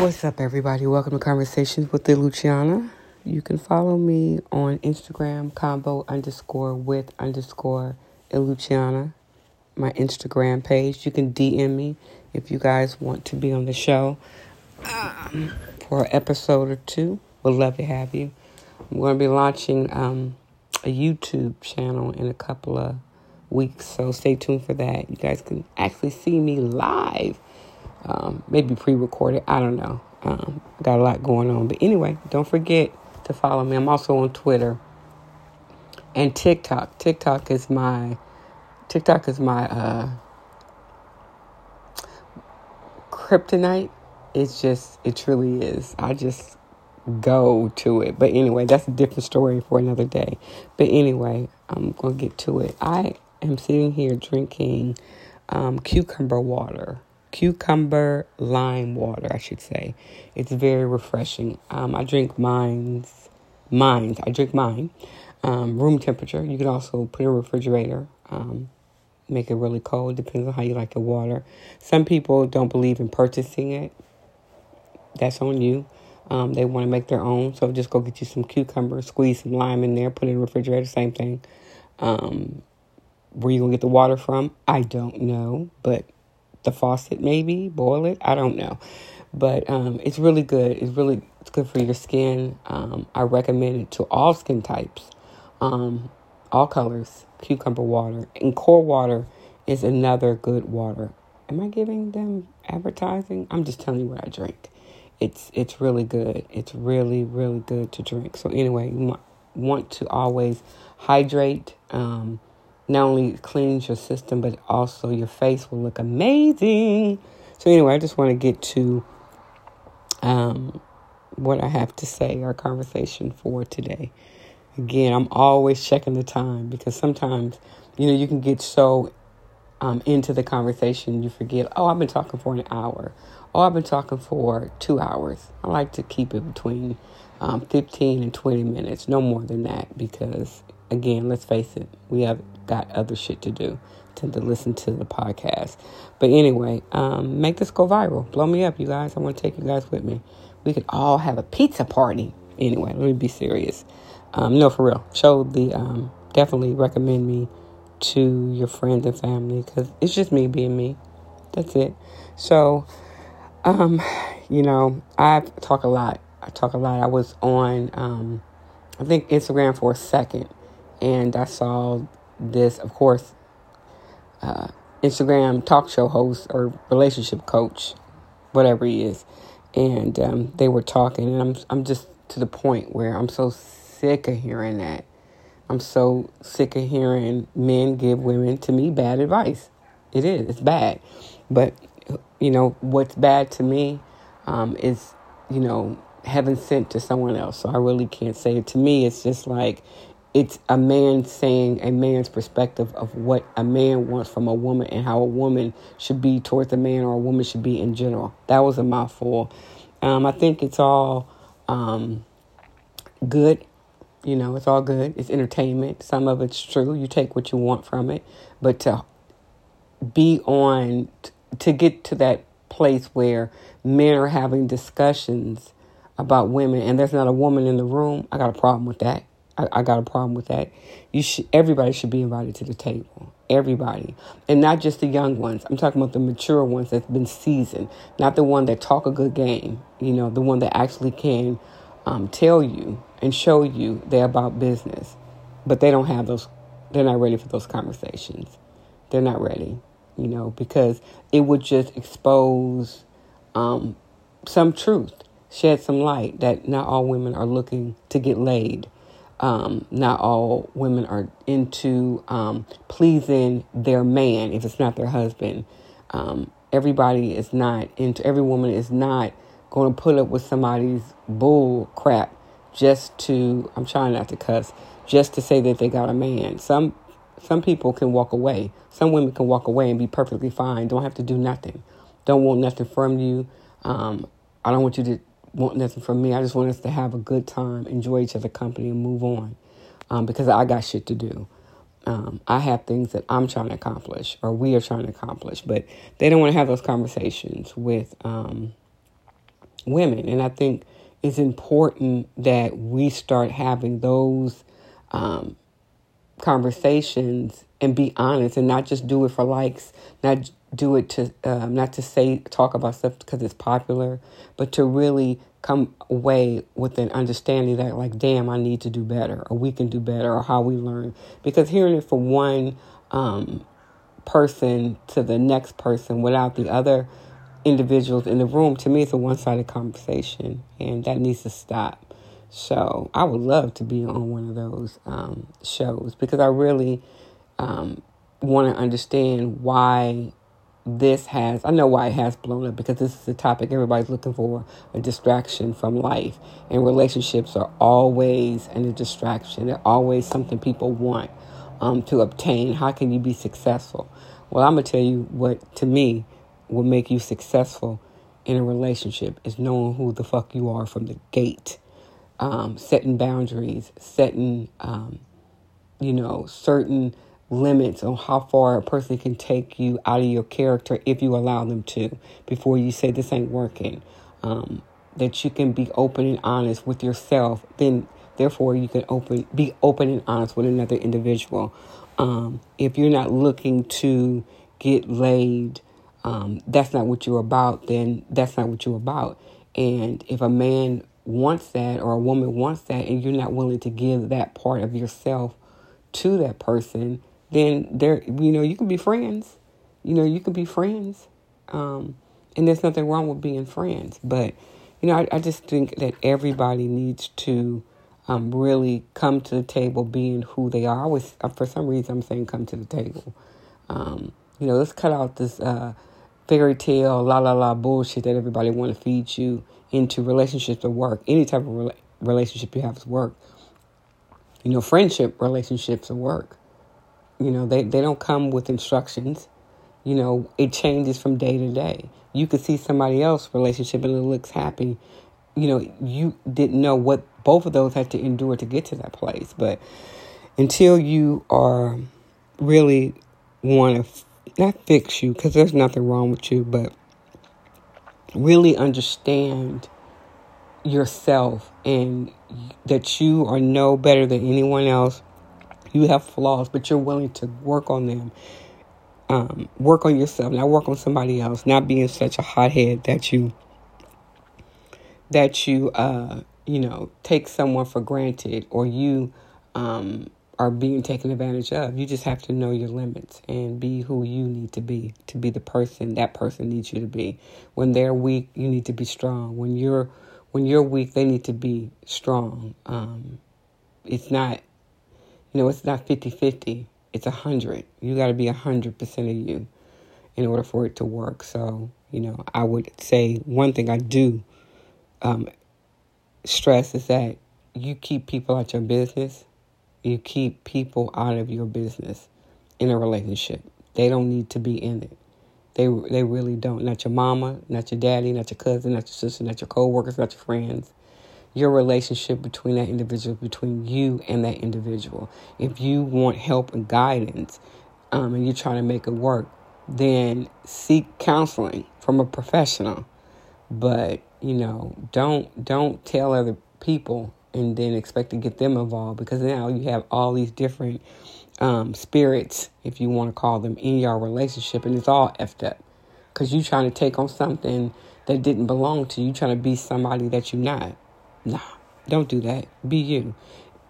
What's up, everybody? Welcome to Conversations with the Luciana. You can follow me on Instagram, combo_with_Luciana, my Instagram page. You can DM me if you guys want to be on the show for an episode or two. We'd love to have you. I'm going to be launching a YouTube channel in a couple of weeks, so stay tuned for that. You guys can actually see me live. Maybe pre-recorded. I don't know. I got a lot going on. But anyway, don't forget to follow me. I'm also on Twitter and TikTok. TikTok is my kryptonite. It truly is. I just go to it. But anyway, that's a different story for another day. But anyway, I'm going to get to it. I am sitting here drinking cucumber lime water, I should say. It's very refreshing. I drink mine room temperature. You can also put it in a refrigerator, make it really cold. Depends on how you like the water. Some people don't believe in purchasing it. That's on you. They want to make their own, so just go get you some cucumber, squeeze some lime in there, put it in the refrigerator, same thing. Where you gonna get the water from, I don't know, but the faucet, maybe boil it. I don't know, but it's really good. It's good for your skin. I recommend it to all skin types, all colors. Cucumber water and core water is another good water. Am I giving them advertising? I'm just telling you what I drink. It's really good. It's really, really good to drink. So anyway, you want to always hydrate. Not only cleans your system, but also your face will look amazing. So anyway, I just want to get to what I have to say, our conversation for today. Again, I'm always checking the time because sometimes, you can get so into the conversation, you forget, oh, I've been talking for an hour. Oh, I've been talking for 2 hours. I like to keep it between 15 and 20 minutes, no more than that, because again, let's face it, we have got other shit to do than to listen to the podcast. But anyway, make this go viral. Blow me up, you guys. I want to take you guys with me. We could all have a pizza party. Anyway, let me be serious. No, for real. Definitely recommend me to your friends and family because it's just me being me. That's it. So, I talk a lot. I was on, I think, Instagram for a second. And I saw this, of course, Instagram talk show host or relationship coach, whatever he is. And they were talking. And I'm just to the point where I'm so sick of hearing that. I'm so sick of hearing men give women, to me, bad advice. It is. It's bad. But, what's bad to me is, heaven sent to someone else. So I really can't say it. To me, it's just like, it's a man saying a man's perspective of what a man wants from a woman and how a woman should be towards a man or a woman should be in general. That was a mouthful. I think it's all good. It's all good. It's entertainment. Some of it's true. You take what you want from it. But to get to that place where men are having discussions about women and there's not a woman in the room, I got a problem with that. I got a problem with that. Everybody should be invited to the table. Everybody. And not just the young ones. I'm talking about the mature ones that's been seasoned. Not the one that talk a good game. The one that actually can tell you and show you they're about business. But they don't have those. They're not ready for those conversations. They're not ready, because it would just expose some truth. Shed some light that not all women are looking to get laid. Not all women are into pleasing their man if it's not their husband. Every woman is not going to put up with somebody's bull crap I'm trying not to cuss, just to say that they got a man. Some people can walk away. Some women can walk away and be perfectly fine. Don't have to do nothing. Don't want nothing from you. I don't want you to want nothing from me. I just want us to have a good time, enjoy each other's company, and move on because I got shit to do. I have things that I'm trying to accomplish or we are trying to accomplish, but they don't want to have those conversations with women. And I think it's important that we start having those conversations and be honest, and not just do it for likes, not do it to not to say talk about stuff because it's popular, but to really come away with an understanding that, like, damn, I need to do better, or we can do better, or how we learn. Because hearing it from one person to the next person without the other individuals in the room, to me, it's a one-sided conversation, and that needs to stop. So I would love to be on one of those shows, because I really want to understand why this has, I know why it has blown up, because this is a topic everybody's looking for, a distraction from life. And relationships are always a distraction. They're always something people want to obtain. How can you be successful? Well, I'm going to tell you what, to me, will make you successful in a relationship is knowing who the fuck you are from the gate. Setting boundaries, setting, certain limits on how far a person can take you out of your character if you allow them to, before you say this ain't working, that you can be open and honest with yourself. Then therefore you can be open and honest with another individual. If you're not looking to get laid, that's not what you're about, then that's not what you're about. And if a man wants that, or a woman wants that, and you're not willing to give that part of yourself to that person, then there, you can be friends. You can be friends. And there's nothing wrong with being friends. But, I just think that everybody needs to really come to the table being who they are. I always, for some reason, I'm saying come to the table. Let's cut out this fairy tale, la bullshit that everybody want to feed you into relationships or work. Any type of relationship you have is work. Friendship relationships or work. They don't come with instructions. It changes from day to day. You could see somebody else's relationship and it looks happy. You didn't know what both of those had to endure to get to that place. But until you are really want to not fix you, because there's nothing wrong with you, but really understand yourself and that you are no better than anyone else. You have flaws, but you're willing to work on them. Work on yourself, not work on somebody else. Not being such a hothead that you take someone for granted, or you are being taken advantage of. You just have to know your limits and be who you need to be the person that person needs you to be. When they're weak, you need to be strong. When you're weak, they need to be strong. It's not, it's not 50-50. It's 100. You got to be 100% of you in order for it to work. So, I would say one thing I do stress is that you keep people out your business. You keep people out of your business in a relationship. They don't need to be in it. They really don't. Not your mama, not your daddy, not your cousin, not your sister, not your co-workers, not your friends. Your relationship between that individual, between you and that individual. If you want help and guidance, and you're trying to make it work, then seek counseling from a professional. But, don't tell other people and then expect to get them involved, because now you have all these different spirits, if you want to call them, in your relationship, and it's all effed up because you trying to take on something that didn't belong to you, trying to be somebody that you're not. Nah, don't do that. Be you.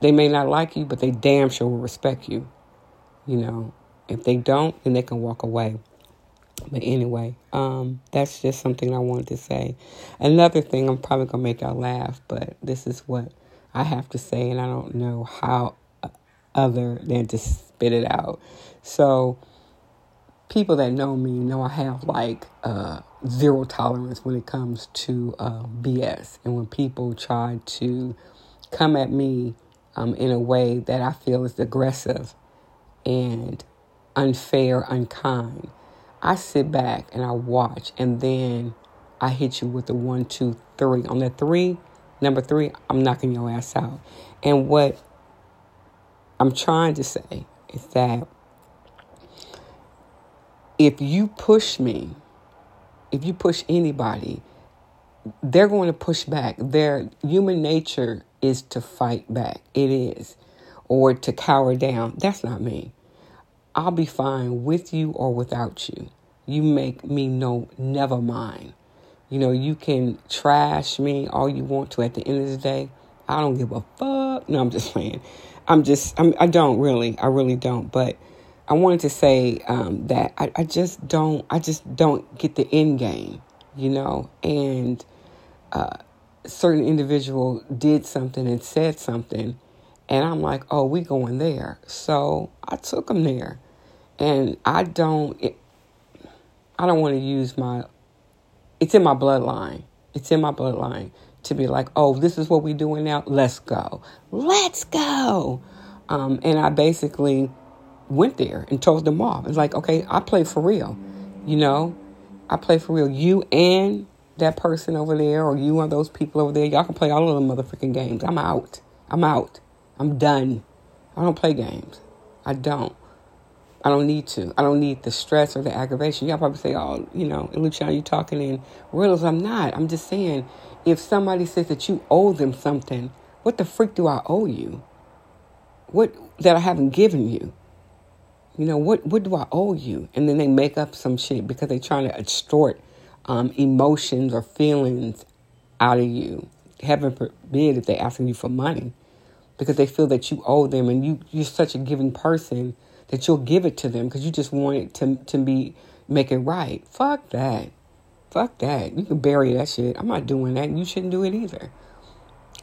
They may not like you, but they damn sure will respect you. If they don't, then they can walk away. But anyway, that's just something I wanted to say. Another thing, I'm probably going to make y'all laugh, but this is what I have to say, and I don't know how other than to spit it out. So people that know me know I have zero tolerance when it comes to BS. And when people try to come at me in a way that I feel is aggressive and unfair, unkind, I sit back and I watch, and then I hit you with the 1, 2, 3. On that 3, number 3, I'm knocking your ass out. And what I'm trying to say is that if you push me, if you push anybody, they're going to push back. Their human nature is to fight back. It is. Or to cower down. That's not me. I'll be fine with you or without you. You make me no, never mind. You know, you can trash me all you want to. At the end of the day, I don't give a fuck. No, I'm just playing. I don't really. I really don't. But I wanted to say that I just don't get the end game, you know. And a certain individual did something and said something. And I'm like, oh, we going there. So I took them there. And I don't want to use my... It's in my bloodline. It's in my bloodline to be like, oh, this is what we're doing now. Let's go. Let's go. And I basically went there and told them off. It's like, okay, I play for real. You know, I play for real. You and that person over there, or you and those people over there, y'all can play all of them motherfucking games. I'm out. I'm done. I don't play games. I don't need to. I don't need the stress or the aggravation. Y'all probably say, oh, you know, Luciana, you talking in riddles. I'm not. I'm just saying, if somebody says that you owe them something, what the freak do I owe you? What that I haven't given you? You know, what do I owe you? And then they make up some shit because they're trying to extort emotions or feelings out of you. Heaven forbid if they're asking you for money, because they feel that you owe them, and you're such a giving person that you'll give it to them because you just want it to be, make it right. Fuck that. Fuck that. You can bury that shit. I'm not doing that. You shouldn't do it either.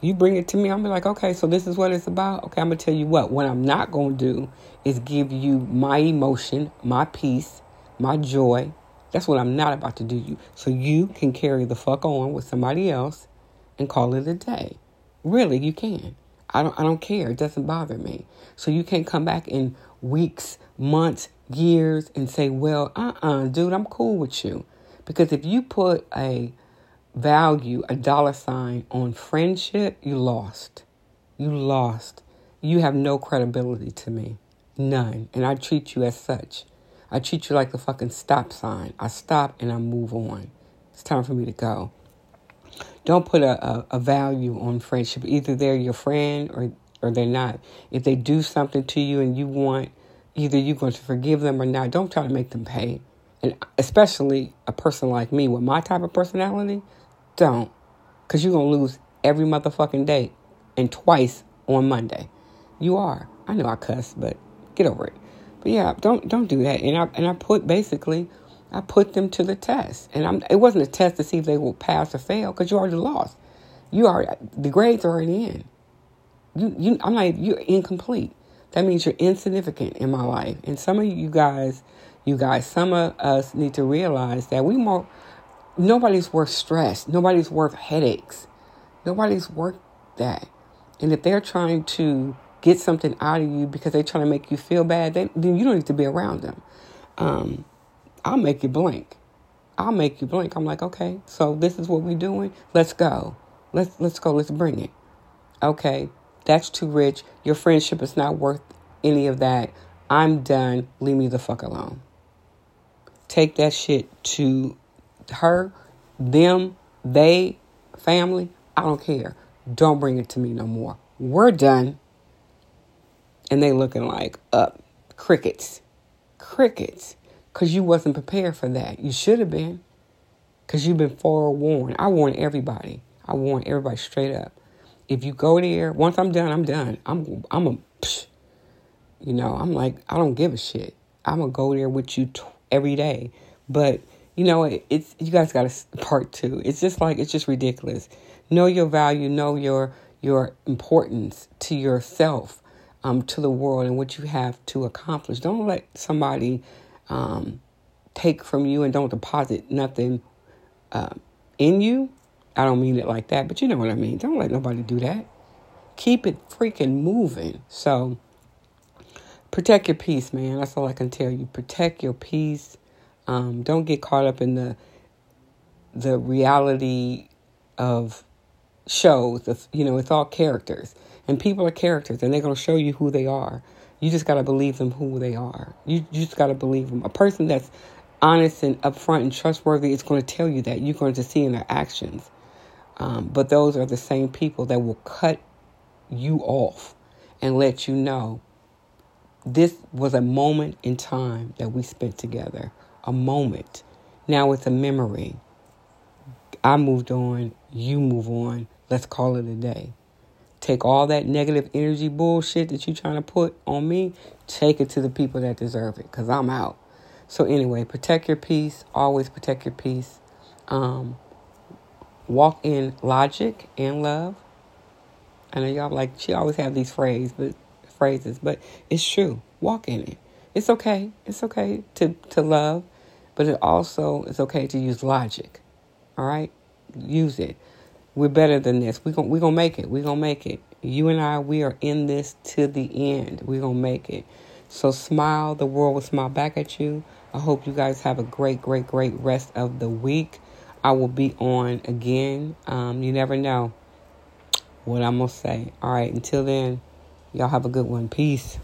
You bring it to me, I'm be like, okay, so this is what it's about. Okay, I'm going to tell you what I'm not going to do is give you my emotion, my peace, my joy. That's what I'm not about to do you. So you can carry the fuck on with somebody else and call it a day. Really, you can. I don't care. It doesn't bother me. So you can't come back in weeks, months, years and say, well, dude, I'm cool with you. Because if you put a value, a $, on friendship, you lost. You lost. You have no credibility to me. None. And I treat you as such. I treat you like the fucking stop sign. I stop and I move on. It's time for me to go. Don't put a value on friendship. Either they're your friend or they're not. If they do something to you and you want, either you're going to forgive them or not. Don't try to make them pay. And especially a person like me with my type of personality, don't. Because you're going to lose every motherfucking day and twice on Monday. You are. I know I cuss, but get over it. But yeah, don't do that. And I put them to the test. And it wasn't a test to see if they will pass or fail, because you already lost. The grades are already in. You're incomplete. That means you're insignificant in my life. And some of you guys, some of us need to realize that nobody's worth stress. Nobody's worth headaches. Nobody's worth that. And if they're trying to get something out of you because they're trying to make you feel bad, then you don't need to be around them. I'll make you blink. I'm like, okay, so this is what we're doing. Let's go. Let's go. Let's bring it. Okay, that's too rich. Your friendship is not worth any of that. I'm done. Leave me the fuck alone. Take that shit to her, them, they, family. I don't care. Don't bring it to me no more. We're done. And they looking like up crickets. Because you wasn't prepared for that. You should have been. Because you've been forewarned. I warn everybody. I warn everybody straight up. If you go there, once I'm done, I'm done. I'm like, I don't give a shit. I'm going to go there with you every day. But, you know, it's you guys got to part two. It's just ridiculous. Know your value. Know your importance to yourself, to the world, and what you have to accomplish. Don't let somebody... take from you and don't deposit nothing in you. I don't mean it like that, but you know what I mean. Don't let nobody do that. Keep it freaking moving. So protect your peace, man. That's all I can tell you. Protect your peace. Don't get caught up in the reality of shows. You know, it's all characters. And people are characters, and they're going to show you who they are. You just got to believe them who they are. You just got to believe them. A person that's honest and upfront and trustworthy is going to tell you that. You're going to see in their actions. But those are the same people that will cut you off and let you know this was a moment in time that we spent together. A moment. Now it's a memory. I moved on. You move on. Let's call it a day. Take all that negative energy bullshit that you're trying to put on me. Take it to the people that deserve it, because I'm out. So anyway, protect your peace. Always protect your peace. Walk in logic and love. I know y'all like, she always have these phrases, but it's true. Walk in it. It's okay. It's okay to love, but it also is okay to use logic. All right? Use it. We're better than this. We're gonna make it. We're going to make it. You and I, we are in this to the end. We're going to make it. So smile. The world will smile back at you. I hope you guys have a great, great, great rest of the week. I will be on again. You never know what I'm going to say. All right. Until then, y'all have a good one. Peace.